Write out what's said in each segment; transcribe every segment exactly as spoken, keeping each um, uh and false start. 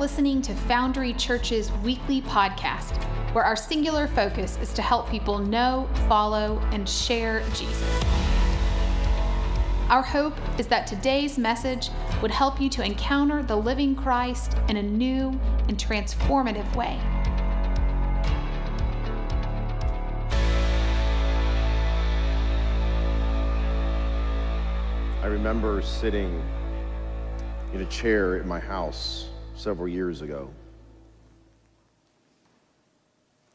listening to Foundry Church's weekly podcast, where our singular focus is to help people know, follow, and share Jesus. Our hope is that today's message would help you to encounter the living Christ in a new and transformative way. I remember sitting in a chair at my house several years ago,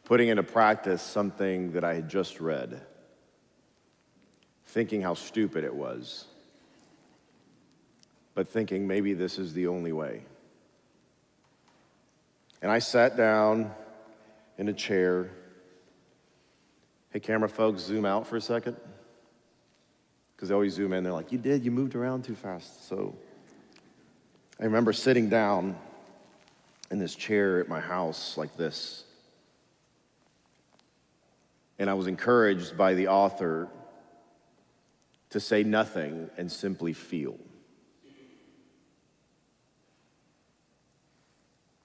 putting into practice something that I had just read, thinking how stupid it was, but thinking maybe this is the only way. And I sat down in a chair. Hey, camera folks, zoom out for a second, because they always zoom in. They're like, you did, you moved around too fast. So I remember sitting down in this chair at my house like this, and I was encouraged by the author to say nothing and simply feel.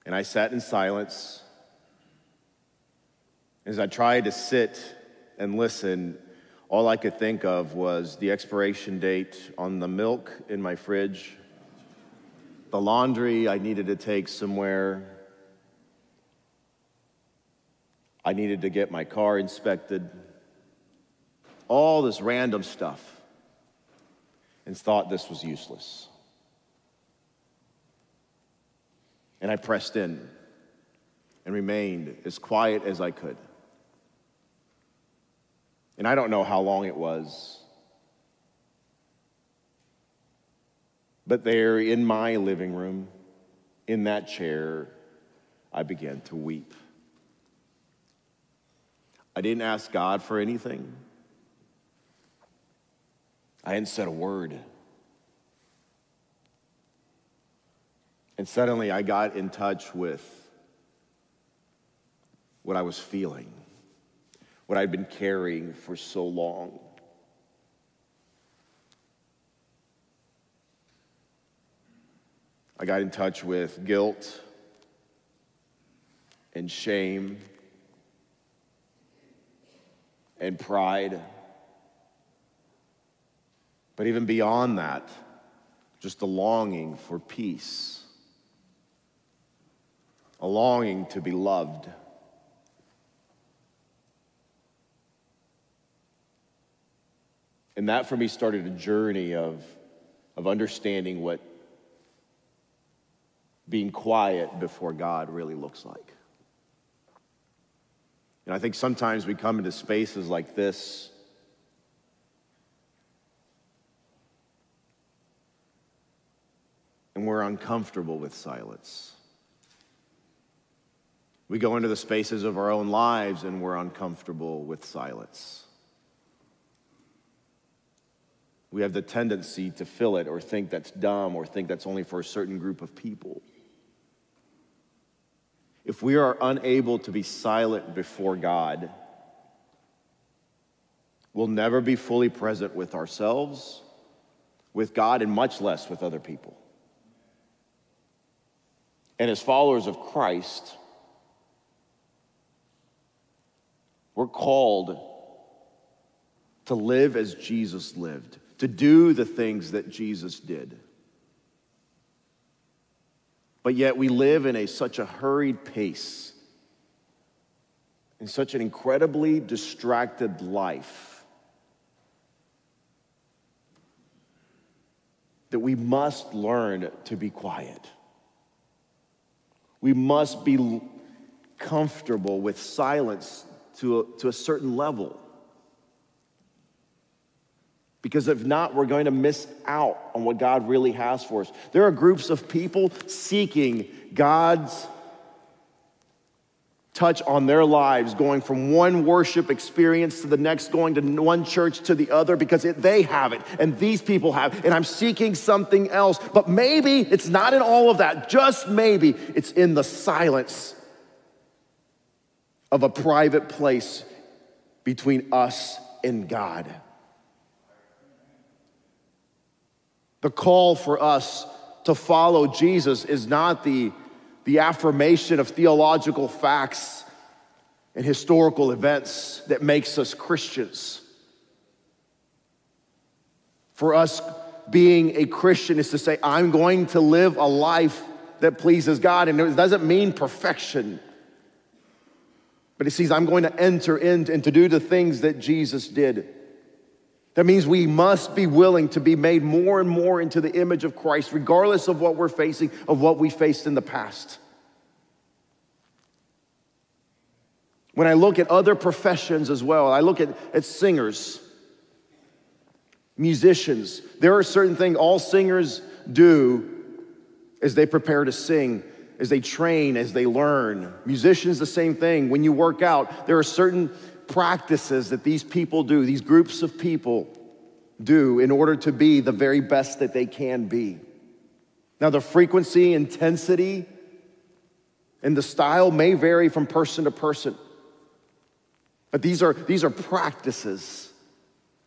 And I sat in silence. As I tried to sit and listen, all I could think of was the expiration date on the milk in my fridge, the laundry I needed to take somewhere, I needed to get my car inspected, all this random stuff, and thought this was useless. And I pressed in and remained as quiet as I could. And I don't know how long it was, but there in my living room, in that chair, I began to weep. I didn't ask God for anything. I hadn't said a word. And suddenly I got in touch with what I was feeling, what I'd been carrying for so long. I got in touch with guilt and shame and pride. But even beyond that, just a longing for peace, a longing to be loved. And that for me started a journey of, of understanding what being quiet before God really looks like. And I think sometimes we come into spaces like this, and we're uncomfortable with silence. We go into the spaces of our own lives and we're uncomfortable with silence. We have the tendency to fill it or think that's dumb or think that's only for a certain group of people. If we are unable to be silent before God, we'll never be fully present with ourselves, with God, and much less with other people. And as followers of Christ, we're called to live as Jesus lived, to do the things that Jesus did. But yet we live in a, such a hurried pace, in such an incredibly distracted life, that we must learn to be quiet. We must be comfortable with silence to a, to a certain level. Because if not, we're going to miss out on what God really has for us. There are groups of people seeking God's touch on their lives, going from one worship experience to the next, going to one church to the other, because it, they have it, and these people have it, and I'm seeking something else. But maybe it's not in all of that. Just maybe it's in the silence of a private place between us and God. The call for us to follow Jesus is not the the affirmation of theological facts and historical events that makes us Christians. For us, being a Christian is to say, I'm going to live a life that pleases God. And it doesn't mean perfection, but it says, I'm going to enter in and to do the things that Jesus did. That means we must be willing to be made more and more into the image of Christ, regardless of what we're facing, of what we faced in the past. When I look at other professions as well, I look at, at singers, musicians. There are certain things all singers do as they prepare to sing, as they train, as they learn. Musicians, the same thing. When you work out, there are certain practices that these people do, these groups of people do, in order to be the very best that they can be. Now, the frequency, intensity, and the style may vary from person to person, but these are, these are practices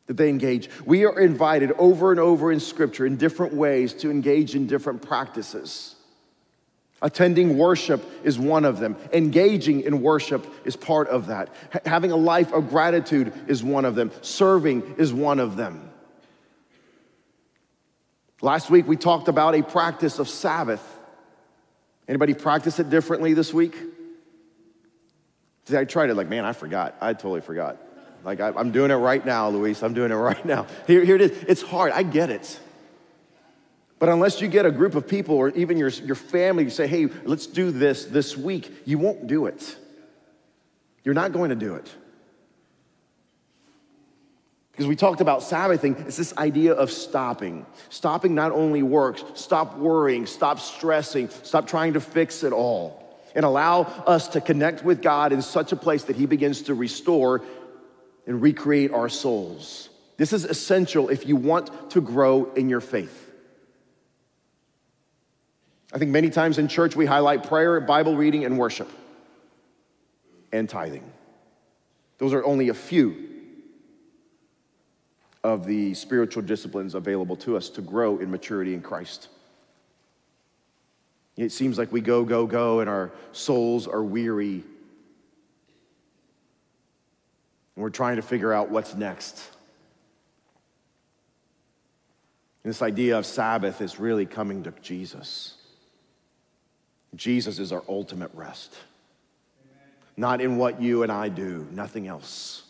that they engage. We are invited over and over in Scripture in different ways to engage in different practices. Attending worship is one of them. Engaging in worship is part of that. H- having a life of gratitude is one of them. Serving is one of them. Last week we talked about a practice of Sabbath. Anybody practice it differently this week? See, I tried it like, man, I forgot. I totally forgot. Like, I, I'm doing it right now, Luis. I'm doing it right now. Here, here it is. It's hard. I get it. But unless you get a group of people or even your, your family, you say, hey, let's do this this week, you won't do it. You're not going to do it. Because we talked about Sabbathing, it's this idea of stopping. Stopping not only works, stop worrying, stop stressing, stop trying to fix it all, and allow us to connect with God in such a place that He begins to restore and recreate our souls. This is essential if you want to grow in your faith. I think many times in church we highlight prayer, Bible reading, and worship, and tithing. Those are only a few of the spiritual disciplines available to us to grow in maturity in Christ. It seems like we go, go, go, and our souls are weary, and we're trying to figure out what's next. And this idea of Sabbath is really coming to Jesus. Jesus is our ultimate rest. Amen. Not in what you and I do, nothing else.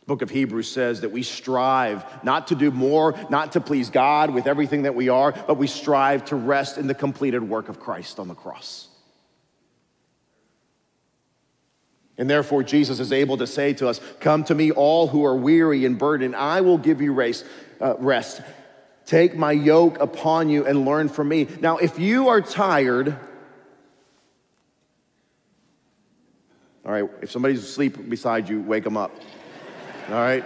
The book of Hebrews says that we strive not to do more, not to please God with everything that we are, but we strive to rest in the completed work of Christ on the cross. And therefore, Jesus is able to say to us, come to me all who are weary and burdened, I will give you rest. Uh, rest. Take my yoke upon you and learn from me. Now, if you are tired, all right, if somebody's asleep beside you, wake them up, all right?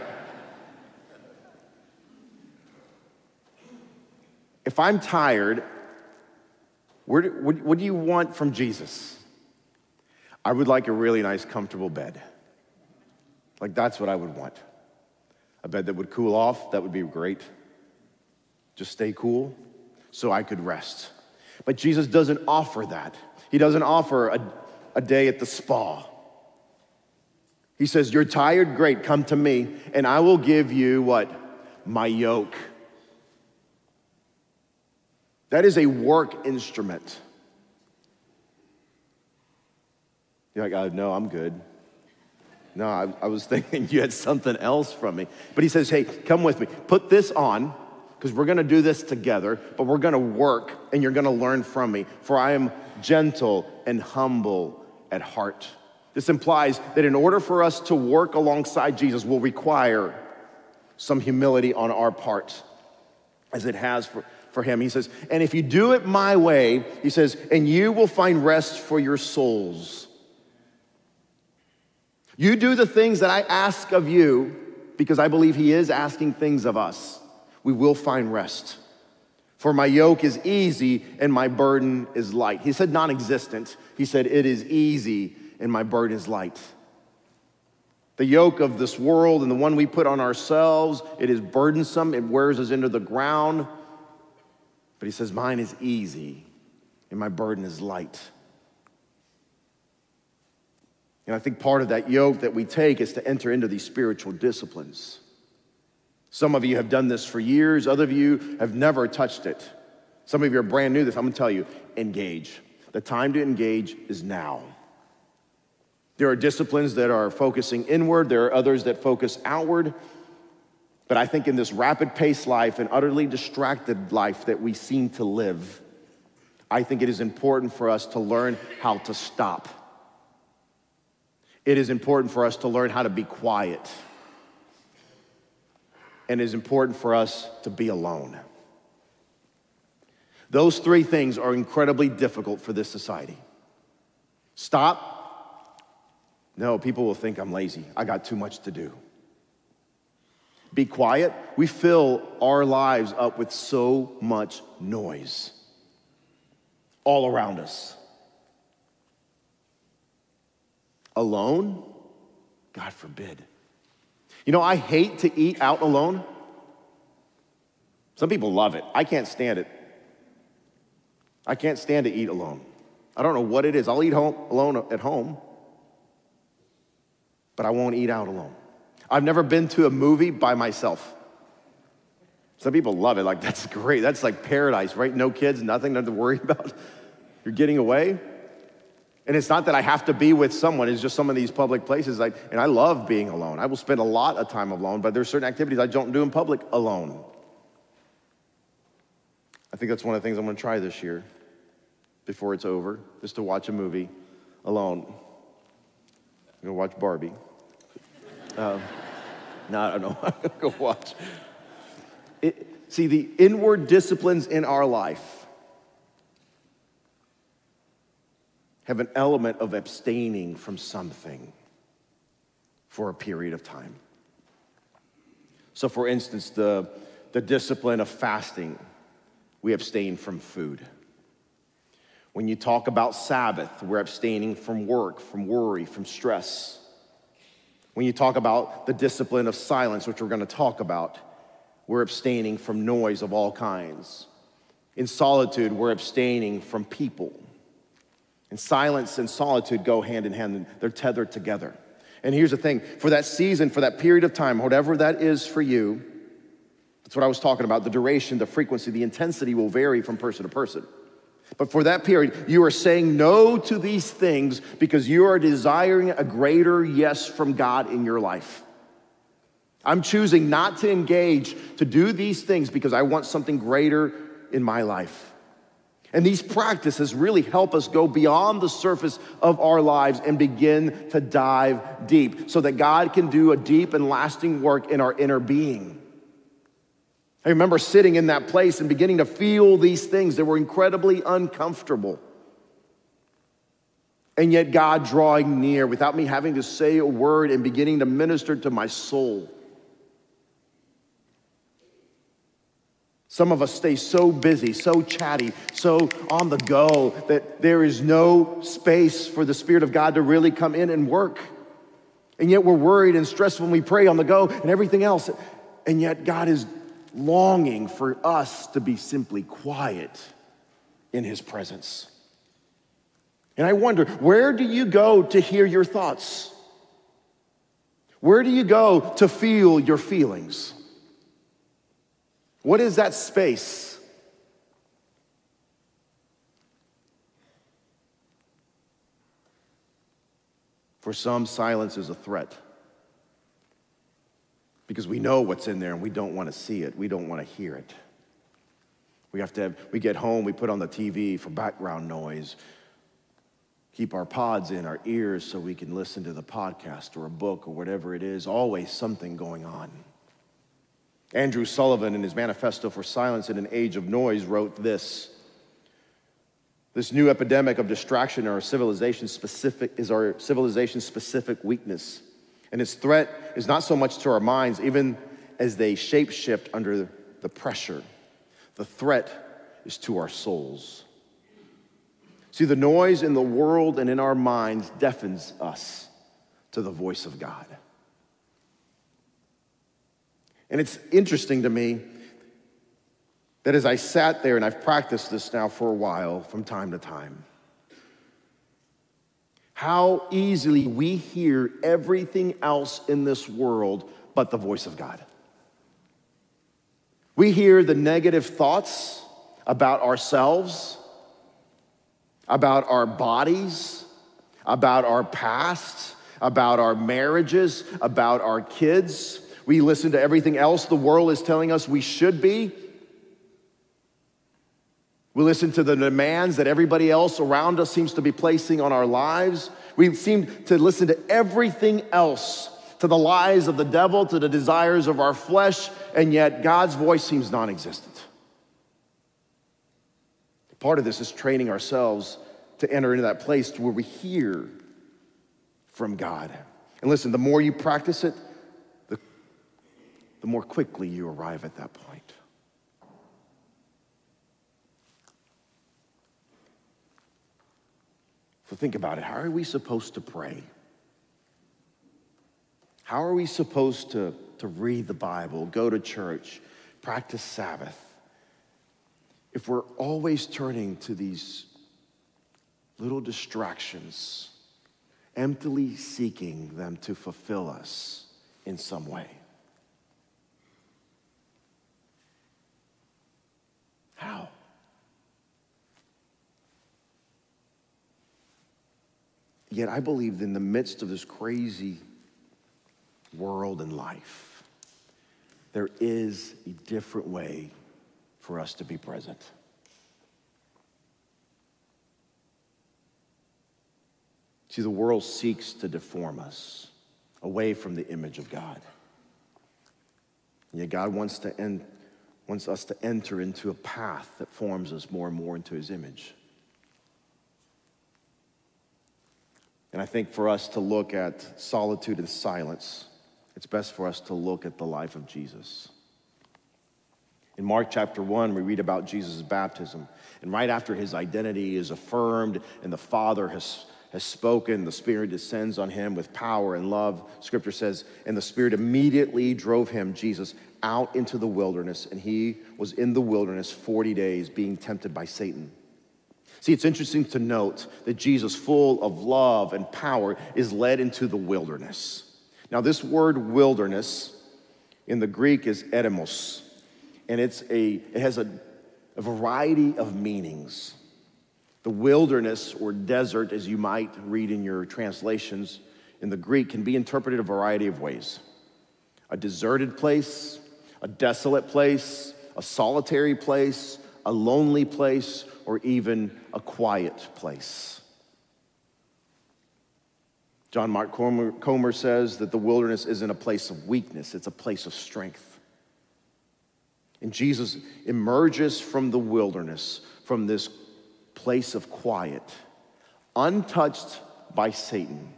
If I'm tired, where do, what, what do you want from Jesus? I would like a really nice, comfortable bed. Like, that's what I would want. A bed that would cool off, that would be great. Just stay cool so I could rest. But Jesus doesn't offer that. He doesn't offer a, a day at the spa. He says, you're tired? Great, come to me, and I will give you what? My yoke. That is a work instrument. You're like, oh, no, I'm good. No, I, I was thinking you had something else from me. But he says, hey, come with me. Put this on, because we're going to do this together, but we're going to work, and you're going to learn from me, for I am gentle and humble at heart. This implies that in order for us to work alongside Jesus will require some humility on our part, as it has for, for him. He says, and if you do it my way, he says, and you will find rest for your souls. You do the things that I ask of you, because I believe he is asking things of us. We will find rest. For my yoke is easy and my burden is light. He said non-existent. He said it is easy and my burden is light. The yoke of this world and the one we put on ourselves, it is burdensome. It wears us into the ground. But he says mine is easy and my burden is light. And I think part of that yoke that we take is to enter into these spiritual disciplines. Some of you have done this for years. Other of you have never touched it. Some of you are brand new to this. I'm going to tell you, engage. The time to engage is now. There are disciplines that are focusing inward. There are others that focus outward. But I think in this rapid-paced life and utterly distracted life that we seem to live, I think it is important for us to learn how to stop. It is important for us to learn how to be quiet. And it is important for us to be alone. Those three things are incredibly difficult for this society. Stop. No, people will think I'm lazy. I got too much to do. Be quiet. We fill our lives up with so much noise all around us. Alone? God forbid. You know, I hate to eat out alone. Some people love it. I can't stand it. I can't stand to eat alone. I don't know what it is. I'll eat home, alone at home, but I won't eat out alone. I've never been to a movie by myself. Some people love it. Like, that's great. That's like paradise, right? No kids, nothing, nothing to worry about. You're getting away. And it's not that I have to be with someone. It's just some of these public places. Like, and I love being alone. I will spend a lot of time alone, but there are certain activities I don't do in public alone. I think that's one of the things I'm going to try this year before it's over, is to watch a movie alone. I'm going to watch Barbie. Um, no, I don't know. I'm going to go watch. It, see, the inward disciplines in our life have an element of abstaining from something for a period of time. So for instance, the, the discipline of fasting, we abstain from food. When you talk about Sabbath, we're abstaining from work, from worry, from stress. When you talk about the discipline of silence, which we're going to talk about, we're abstaining from noise of all kinds. In solitude, we're abstaining from people. And silence and solitude go hand in hand. They're tethered together. And here's the thing. For that season, for that period of time, whatever that is for you, that's what I was talking about. The duration, the frequency, the intensity will vary from person to person. But for that period, you are saying no to these things because you are desiring a greater yes from God in your life. I'm choosing not to engage, to do these things because I want something greater in my life. And these practices really help us go beyond the surface of our lives and begin to dive deep so that God can do a deep and lasting work in our inner being. I remember sitting in that place and beginning to feel these things that were incredibly uncomfortable. And yet God drawing near without me having to say a word and beginning to minister to my soul. Some of us stay so busy, so chatty, so on the go that there is no space for the Spirit of God to really come in and work. And yet we're worried and stressed when we pray on the go and everything else. And yet God is longing for us to be simply quiet in His presence. And I wonder, where do you go to hear your thoughts? Where do you go to feel your feelings? What is that space? For some, silence is a threat because we know what's in there and we don't want to see it. We don't want to hear it. We have to have, we get home, we put on the T V for background noise, keep our pods in our ears so we can listen to the podcast or a book or whatever it is, always something going on. Andrew Sullivan, in his Manifesto for Silence in an Age of Noise, wrote this. This new epidemic of distraction is our civilization-specific, is our civilization-specific weakness, and its threat is not so much to our minds, even as they shape-shift under the pressure. The threat is to our souls. See, the noise in the world and in our minds deafens us to the voice of God. And it's interesting to me that as I sat there, and I've practiced this now for a while from time to time, how easily we hear everything else in this world but the voice of God. We hear the negative thoughts about ourselves, about our bodies, about our past, about our marriages, about our kids. We listen to everything else the world is telling us we should be. We listen to the demands that everybody else around us seems to be placing on our lives. We seem to listen to everything else, to the lies of the devil, to the desires of our flesh, and yet God's voice seems non-existent. Part of this is training ourselves to enter into that place where we hear from God. And listen, the more you practice it, the, the more quickly you arrive at that point. So think about it. How are we supposed to pray? How are we supposed to, to read the Bible, go to church, practice Sabbath, if we're always turning to these little distractions, emptily seeking them to fulfill us in some way? How? Yet I believe in the midst of this crazy world and life, there is a different way for us to be present. See, the world seeks to deform us away from the image of God. And yet God wants to end, wants us to enter into a path that forms us more and more into his image. And I think for us to look at solitude and silence, it's best for us to look at the life of Jesus. In Mark chapter one, we read about Jesus' baptism. And right after his identity is affirmed and the Father has, has spoken, the Spirit descends on him with power and love. Scripture says, and the Spirit immediately drove him, Jesus, out into the wilderness. And he was in the wilderness forty days being tempted by Satan. See, it's interesting to note that Jesus, full of love and power, is led into the wilderness. Now, this word wilderness in the Greek is eremos. And it's a, it has a, a variety of meanings. The wilderness or desert, as you might read in your translations, in the Greek can be interpreted a variety of ways. A deserted place, a desolate place, a solitary place, a lonely place, or even a quiet place. John Mark Comer, Comer says that the wilderness isn't a place of weakness, it's a place of strength. And Jesus emerges from the wilderness, from this place of quiet, untouched by Satan,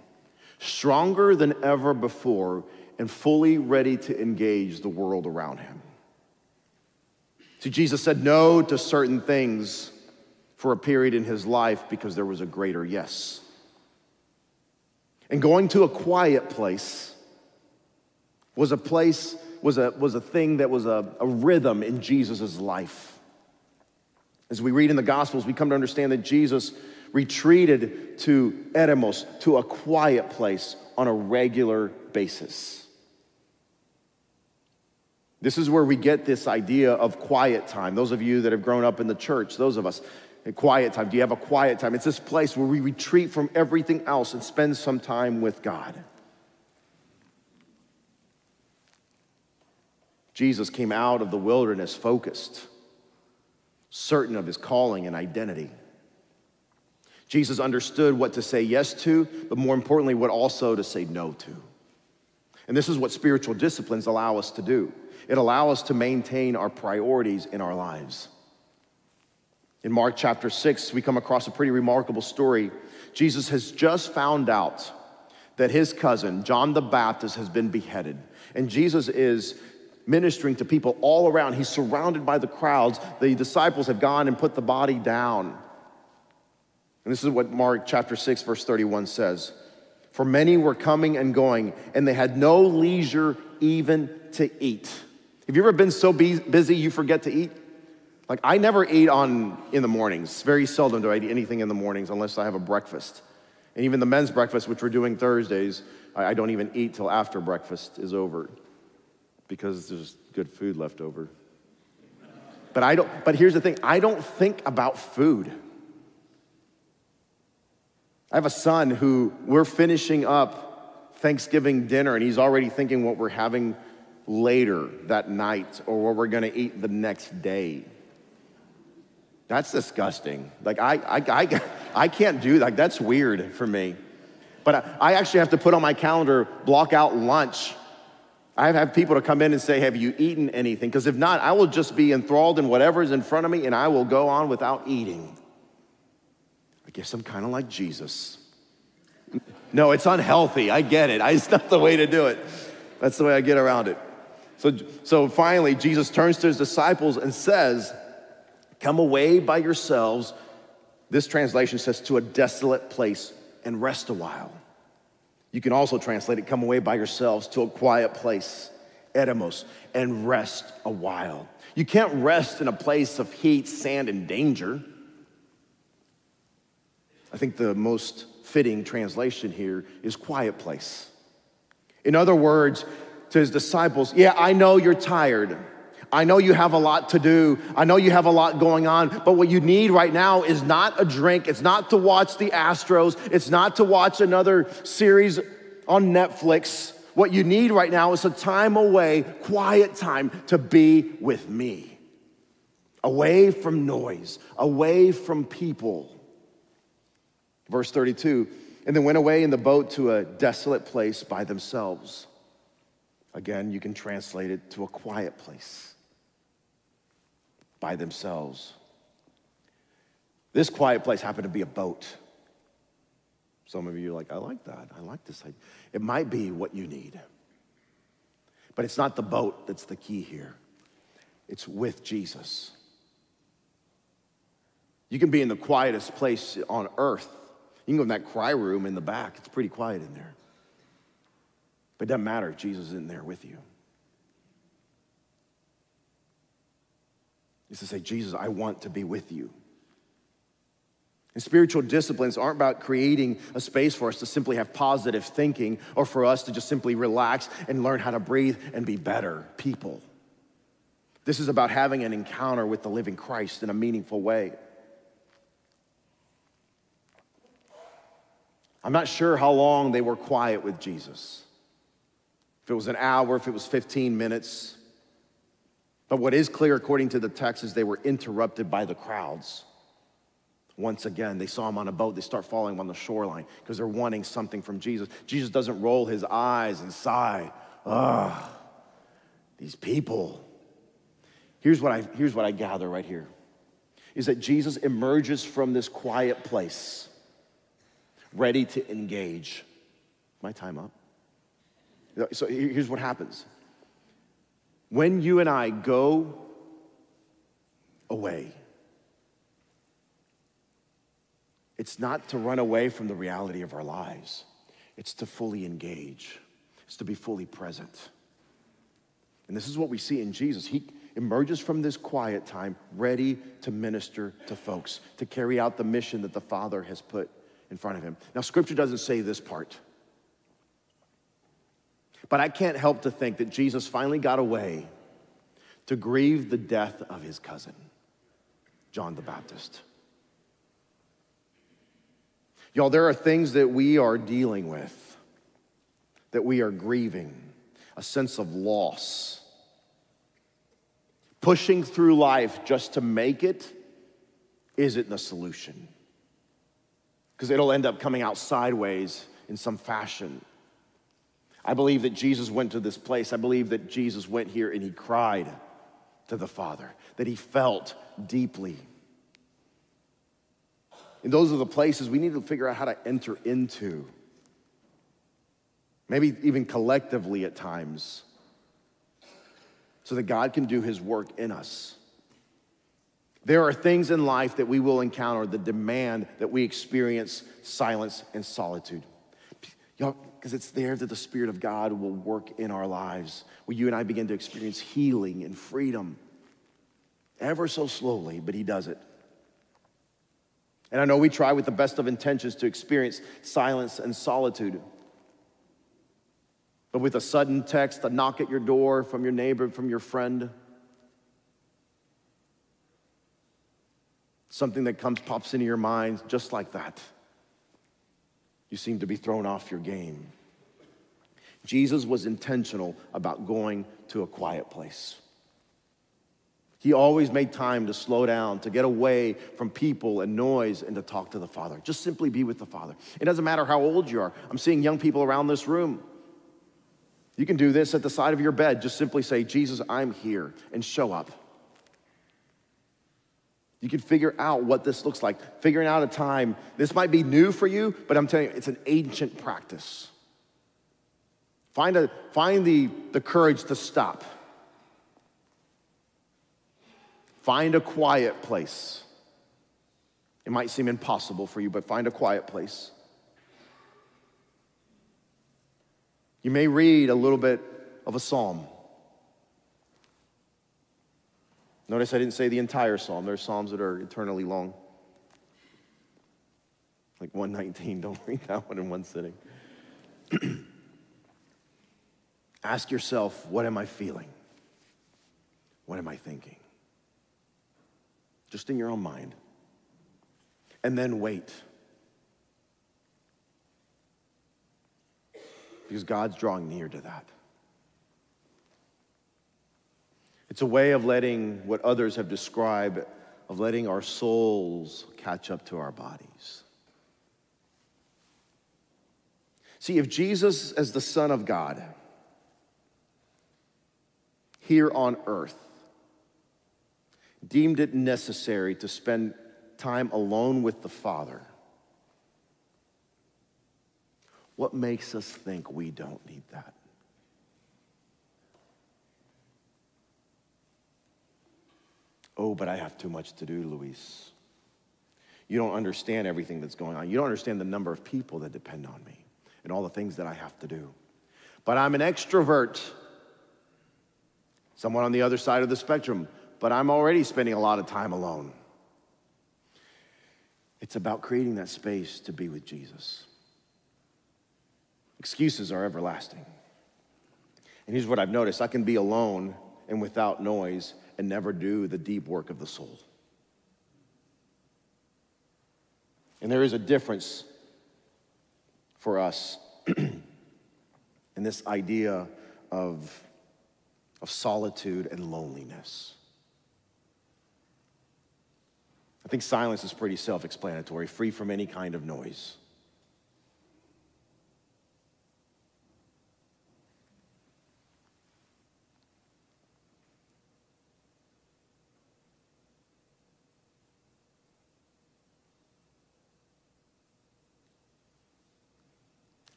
stronger than ever before, and fully ready to engage the world around him. See, Jesus said no to certain things for a period in his life because there was a greater yes. And going to a quiet place was a place was a, was a thing that was a, a rhythm in Jesus' life. As we read in the Gospels, we come to understand that Jesus retreated to eremos, to a quiet place, on a regular basis. This is where we get this idea of quiet time. Those of you that have grown up in the church, those of us, a quiet time, do you have a quiet time? It's this place where we retreat from everything else and spend some time with God. Jesus came out of the wilderness focused, certain of his calling and identity. Jesus understood what to say yes to, but more importantly, what also to say no to. And this is what spiritual disciplines allow us to do. It allows us to maintain our priorities in our lives. In Mark chapter six, we come across a pretty remarkable story. Jesus has just found out that his cousin, John the Baptist, has been beheaded. And Jesus is ministering to people all around. He's surrounded by the crowds. The disciples have gone and put the body down. And this is what Mark chapter six, verse thirty-one says. For many were coming and going, and they had no leisure even to eat. Have you ever been so busy you forget to eat? Like, I never eat on in the mornings. Very seldom do I eat anything in the mornings unless I have a breakfast. And even the men's breakfast, which we're doing Thursdays, I don't even eat till after breakfast is over because there's good food left over. But I don't, but here's the thing, I don't think about food. I have a son who we're finishing up Thanksgiving dinner and he's already thinking what we're having later that night or what we're gonna eat the next day. That's disgusting. Like I, I, I, I can't do that, that's weird for me. But I, I actually have to put on my calendar, block out lunch. I have people to come in and say, have you eaten anything? Because if not, I will just be enthralled in whatever is in front of me and I will go on without eating. I guess I'm kind of like Jesus. No, it's unhealthy, I get it. It's not the way to do it. That's the way I get around it. So, so finally, Jesus turns to his disciples and says, come away by yourselves. This translation says to a desolate place and rest a while. You can also translate it, come away by yourselves to a quiet place, Eremos, and rest a while. You can't rest in a place of heat, sand, and danger. I think the most fitting translation here is quiet place. In other words, to his disciples, yeah, I know you're tired. I know you have a lot to do. I know you have a lot going on, but what you need right now is not a drink. It's not to watch the Astros. It's not to watch another series on Netflix. What you need right now is a time away, quiet time to be with me. Away from noise, away from people. Verse thirty-two, and they went away in the boat to a desolate place by themselves. Again, you can translate it to a quiet place. By themselves. This quiet place happened to be a boat. Some of you are like, I like that, I like this idea. It might be what you need. But it's not the boat that's the key here. It's with Jesus. You can be in the quietest place on earth. You can go in that cry room in the back, it's pretty quiet in there. But it doesn't matter if Jesus isn't there with you. Is to say, Jesus, I want to be with you. And spiritual disciplines aren't about creating a space for us to simply have positive thinking or for us to just simply relax and learn how to breathe and be better people. This is about having an encounter with the living Christ in a meaningful way. I'm not sure how long they were quiet with Jesus. If it was an hour, if it was fifteen minutes, but what is clear according to the text is they were interrupted by the crowds. Once again, they saw him on a boat, they start following him on the shoreline because they're wanting something from Jesus. Jesus doesn't roll his eyes and sigh, ah, these people. Here's what I, here's what I gather right here, is that Jesus emerges from this quiet place, ready to engage. My time up. So here's what happens. When you and I go away, it's not to run away from the reality of our lives. It's to fully engage. It's to be fully present. And this is what we see in Jesus. He emerges from this quiet time ready to minister to folks, to carry out the mission that the Father has put in front of him. Now, Scripture doesn't say this part. But I can't help to think that Jesus finally got away to grieve the death of his cousin, John the Baptist. Y'all, there are things that we are dealing with, that we are grieving, a sense of loss. Pushing through life just to make it isn't the solution, because it'll end up coming out sideways in some fashion. I believe that Jesus went to this place. I believe that Jesus went here and he cried to the Father, that he felt deeply. And those are the places we need to figure out how to enter into. Maybe even collectively at times, so that God can do his work in us. There are things in life that we will encounter that demand that we experience silence and solitude. Y'all, because it's there that the Spirit of God will work in our lives, where you and I begin to experience healing and freedom, ever so slowly, but he does it. And I know we try with the best of intentions to experience silence and solitude. But with a sudden text, a knock at your door from your neighbor, from your friend, something that comes, pops into your mind, just like that, you seem to be thrown off your game. Jesus was intentional about going to a quiet place. He always made time to slow down, to get away from people and noise, and to talk to the Father. Just simply be with the Father. It doesn't matter how old you are. I'm seeing young people around this room. You can do this at the side of your bed. Just simply say, Jesus, I'm here, and show up. You can figure out what this looks like. Figuring out a time. This might be new for you, but I'm telling you, it's an ancient practice. Find, a, find the, the courage to stop. Find a quiet place. It might seem impossible for you, but find a quiet place. You may read a little bit of a psalm. Notice I didn't say the entire psalm. There are psalms that are eternally long. Like one nineteen, don't read that one in one sitting. Ask yourself, what am I feeling? What am I thinking? Just in your own mind. And then wait. Because God's drawing near to that. It's a way of letting what others have described, of letting our souls catch up to our bodies. See, if Jesus as the Son of God, here on earth, deemed it necessary to spend time alone with the Father, what makes us think we don't need that? Oh, but I have too much to do, Luis. You don't understand everything that's going on. You don't understand the number of people that depend on me and all the things that I have to do. But I'm an extrovert. Someone on the other side of the spectrum. But I'm already spending a lot of time alone. It's about creating that space to be with Jesus. Excuses are everlasting. And here's what I've noticed. I can be alone and without noise and never do the deep work of the soul. And there is a difference for us in this idea of, of solitude and loneliness. I think silence is pretty self-explanatory, free from any kind of noise.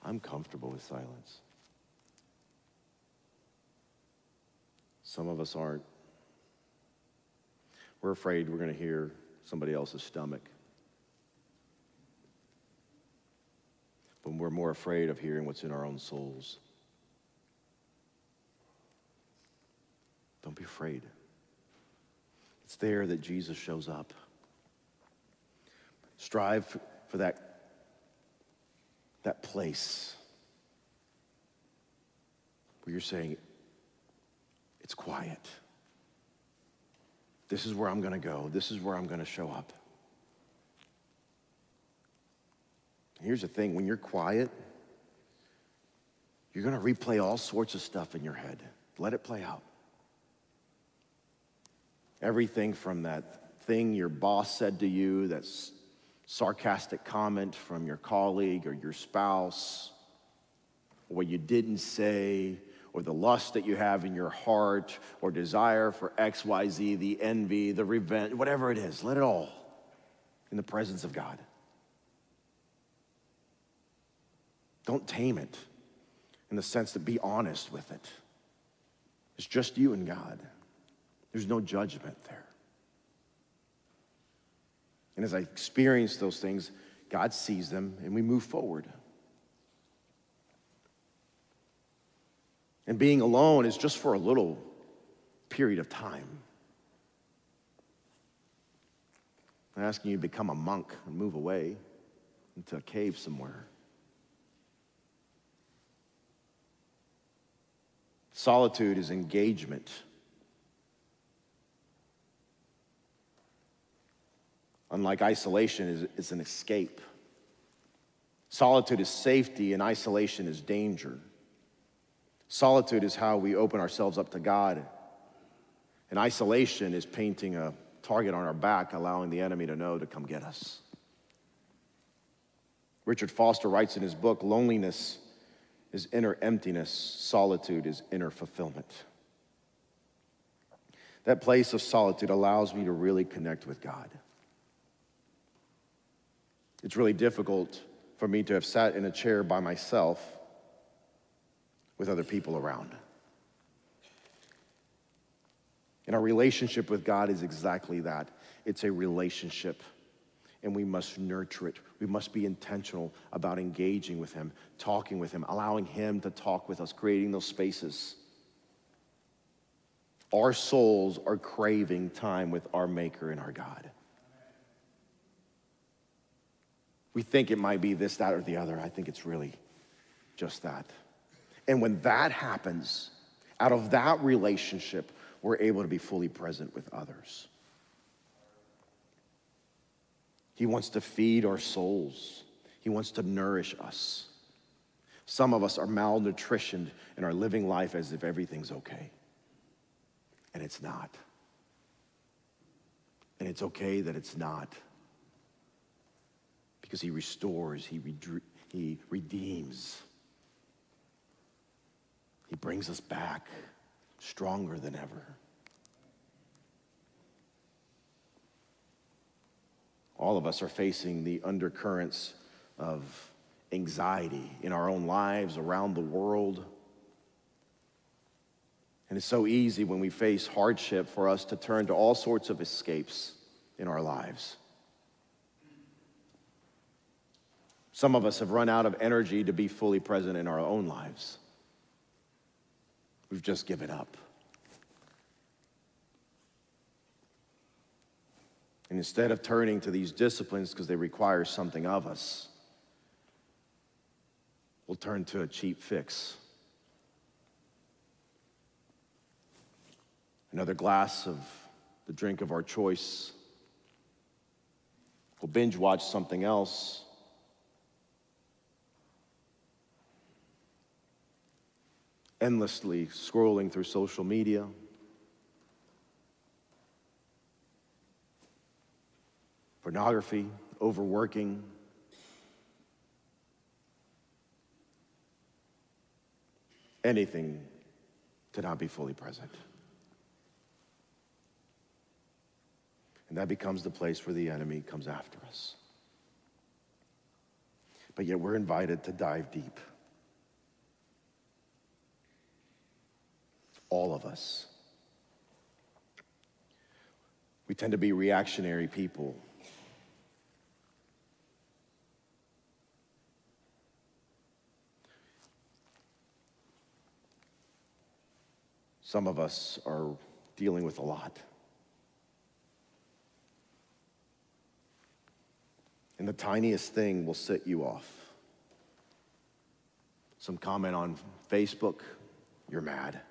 I'm comfortable with silence. Some of us aren't. We're afraid we're going to hear somebody else's stomach. But we're more afraid of hearing what's in our own souls. Don't be afraid. It's there that Jesus shows up. Strive for that, that place where you're saying, it's quiet. This is where I'm going to go. This is where I'm going to show up. Here's the thing. When you're quiet, you're going to replay all sorts of stuff in your head. Let it play out. Everything from that thing your boss said to you, that sarcastic comment from your colleague or your spouse, or what you didn't say, or the lust that you have in your heart, or desire for X, Y, Z, the envy, the revenge, whatever it is, let it all in the presence of God. Don't tame it in the sense that be honest with it. It's just you and God. There's no judgment there. And as I experience those things, God sees them and we move forward. And being alone is just for a little period of time. I'm not asking you to become a monk and move away into a cave somewhere. Solitude is engagement. Unlike isolation, it's an escape. Solitude is safety, and isolation is danger. Solitude is how we open ourselves up to God. And isolation is painting a target on our back, allowing the enemy to know to come get us. Richard Foster writes in his book, loneliness is inner emptiness, solitude is inner fulfillment. That place of solitude allows me to really connect with God. It's really difficult for me to have sat in a chair by myself with other people around. And our relationship with God is exactly that. It's a relationship, and we must nurture it. We must be intentional about engaging with him, talking with him, allowing him to talk with us, creating those spaces. Our souls are craving time with our Maker and our God. We think it might be this, that, or the other. I think it's really just that. And when that happens, out of that relationship, we're able to be fully present with others. He wants to feed our souls. He wants to nourish us. Some of us are malnutritioned and are living life as if everything's okay. And it's not. And it's okay that it's not. Because he restores, he, re- he redeems. He brings us back. Stronger than ever. All of us are facing the undercurrents of anxiety in our own lives, around the world. And it's so easy when we face hardship for us to turn to all sorts of escapes in our lives. Some of us have run out of energy to be fully present in our own lives. We've just given up. And instead of turning to these disciplines because they require something of us, we'll turn to a cheap fix. Another glass of the drink of our choice. We'll binge watch something else. Endlessly scrolling through social media. Pornography, overworking. Anything to not be fully present. And that becomes the place where the enemy comes after us. But yet we're invited to dive deep. All of us. We tend to be reactionary people. Some of us are dealing with a lot. And the tiniest thing will set you off. Some comment on Facebook, you're mad.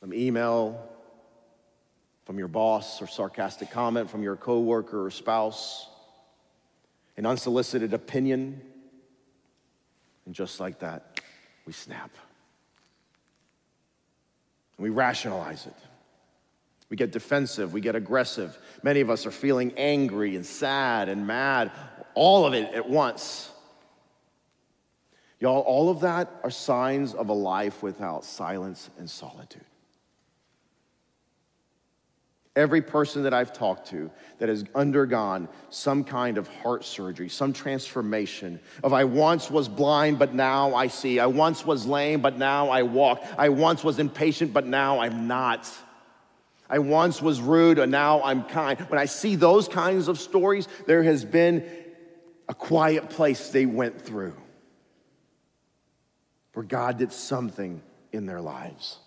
Some email from your boss or sarcastic comment from your coworker or spouse, an unsolicited opinion, and just like that, we snap. And we rationalize it. We get defensive, we get aggressive. Many of us are feeling angry and sad and mad, all of it at once. Y'all, all of that are signs of a life without silence and solitude. Every person that I've talked to that has undergone some kind of heart surgery, some transformation of I once was blind, but now I see. I once was lame, but now I walk. I once was impatient, but now I'm not. I once was rude, and now I'm kind. When I see those kinds of stories, there has been a quiet place they went through where God did something in their lives.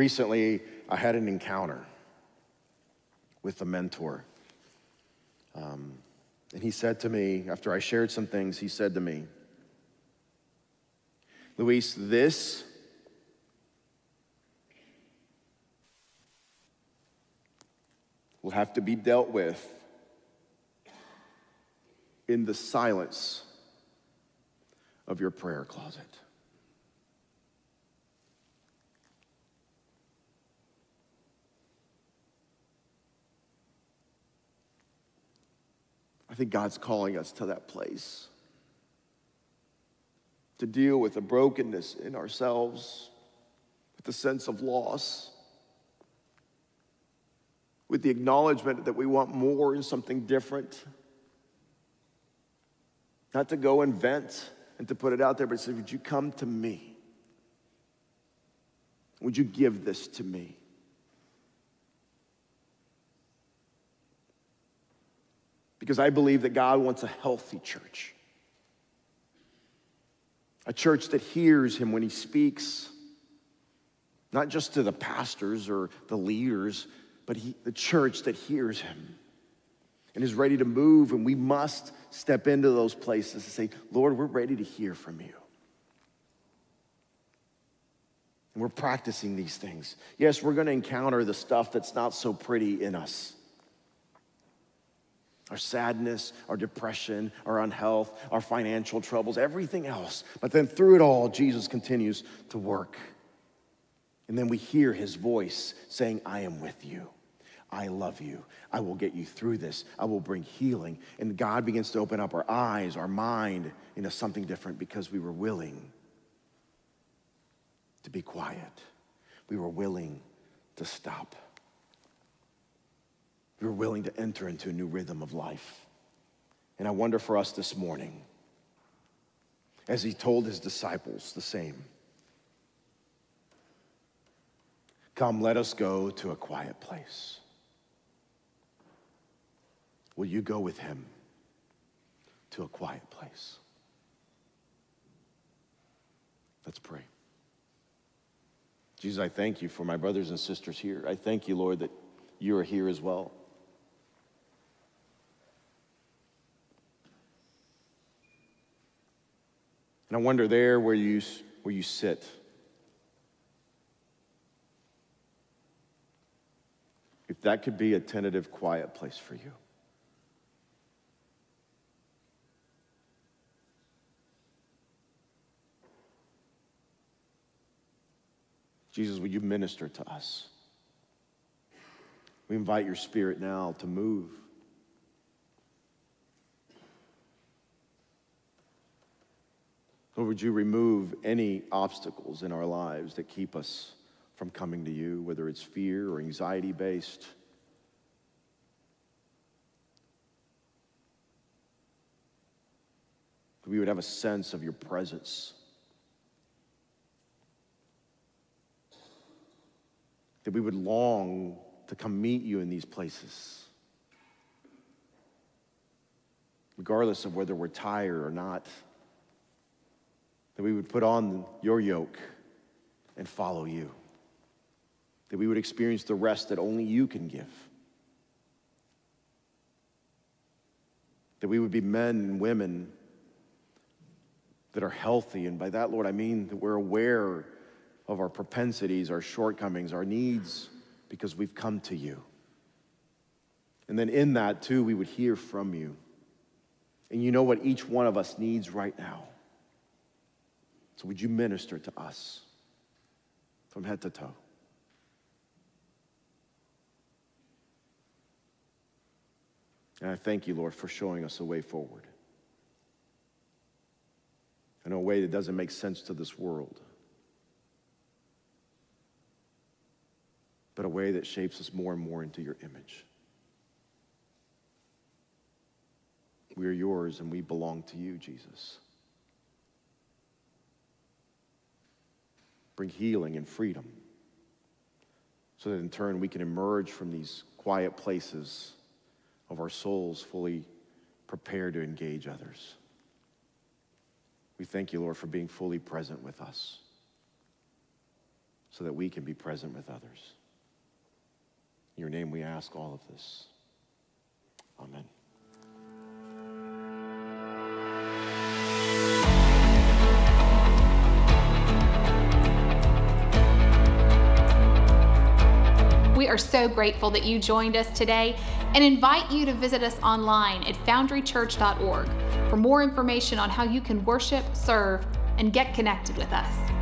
Recently, I had an encounter with a mentor. Um, and he said to me, after I shared some things, he said to me, Luis, this will have to be dealt with in the silence of your prayer closet. I think God's calling us to that place, to deal with the brokenness in ourselves, with the sense of loss, with the acknowledgement that we want more and something different. Not to go and vent and to put it out there, but say, would you come to me? Would you give this to me? Because I believe that God wants a healthy church. A church that hears him when he speaks. Not just to the pastors or the leaders, but he, the church that hears him and is ready to move. And we must step into those places and say, Lord, we're ready to hear from you. And we're practicing these things. Yes, we're going to encounter the stuff that's not so pretty in us. Our sadness, our depression, our unhealth, our financial troubles, everything else. But then through it all, Jesus continues to work. And then we hear his voice saying, I am with you. I love you. I will get you through this. I will bring healing. And God begins to open up our eyes, our mind into something different because we were willing to be quiet. We were willing to stop. We were willing to enter into a new rhythm of life. And I wonder for us this morning, as he told his disciples the same, come, let us go to a quiet place. Will you go with him to a quiet place? Let's pray. Jesus, I thank you for my brothers and sisters here. I thank you, Lord, that you are here as well. And I wonder there where you, where you sit, if that could be a tentative, quiet place for you. Jesus, will you minister to us? We invite your spirit now to move. Lord, would you remove any obstacles in our lives that keep us from coming to you, whether it's fear or anxiety-based. We would have a sense of your presence. That we would long to come meet you in these places. Regardless of whether we're tired or not. That we would put on your yoke and follow you. That we would experience the rest that only you can give. That we would be men and women that are healthy. And by that, Lord, I mean that we're aware of our propensities, our shortcomings, our needs, because we've come to you. And then in that, too, we would hear from you. And you know what each one of us needs right now. So would you minister to us from head to toe? And I thank you, Lord, for showing us a way forward. In a way that doesn't make sense to this world. But a way that shapes us more and more into your image. We are yours and we belong to you, Jesus. Bring healing and freedom so that in turn we can emerge from these quiet places of our souls fully prepared to engage others. We thank you, Lord, for being fully present with us. so that we can be present with others. In your name we ask all of this. Amen. We are so grateful that you joined us today and invite you to visit us online at foundry church dot org for more information on how you can worship, serve, and get connected with us.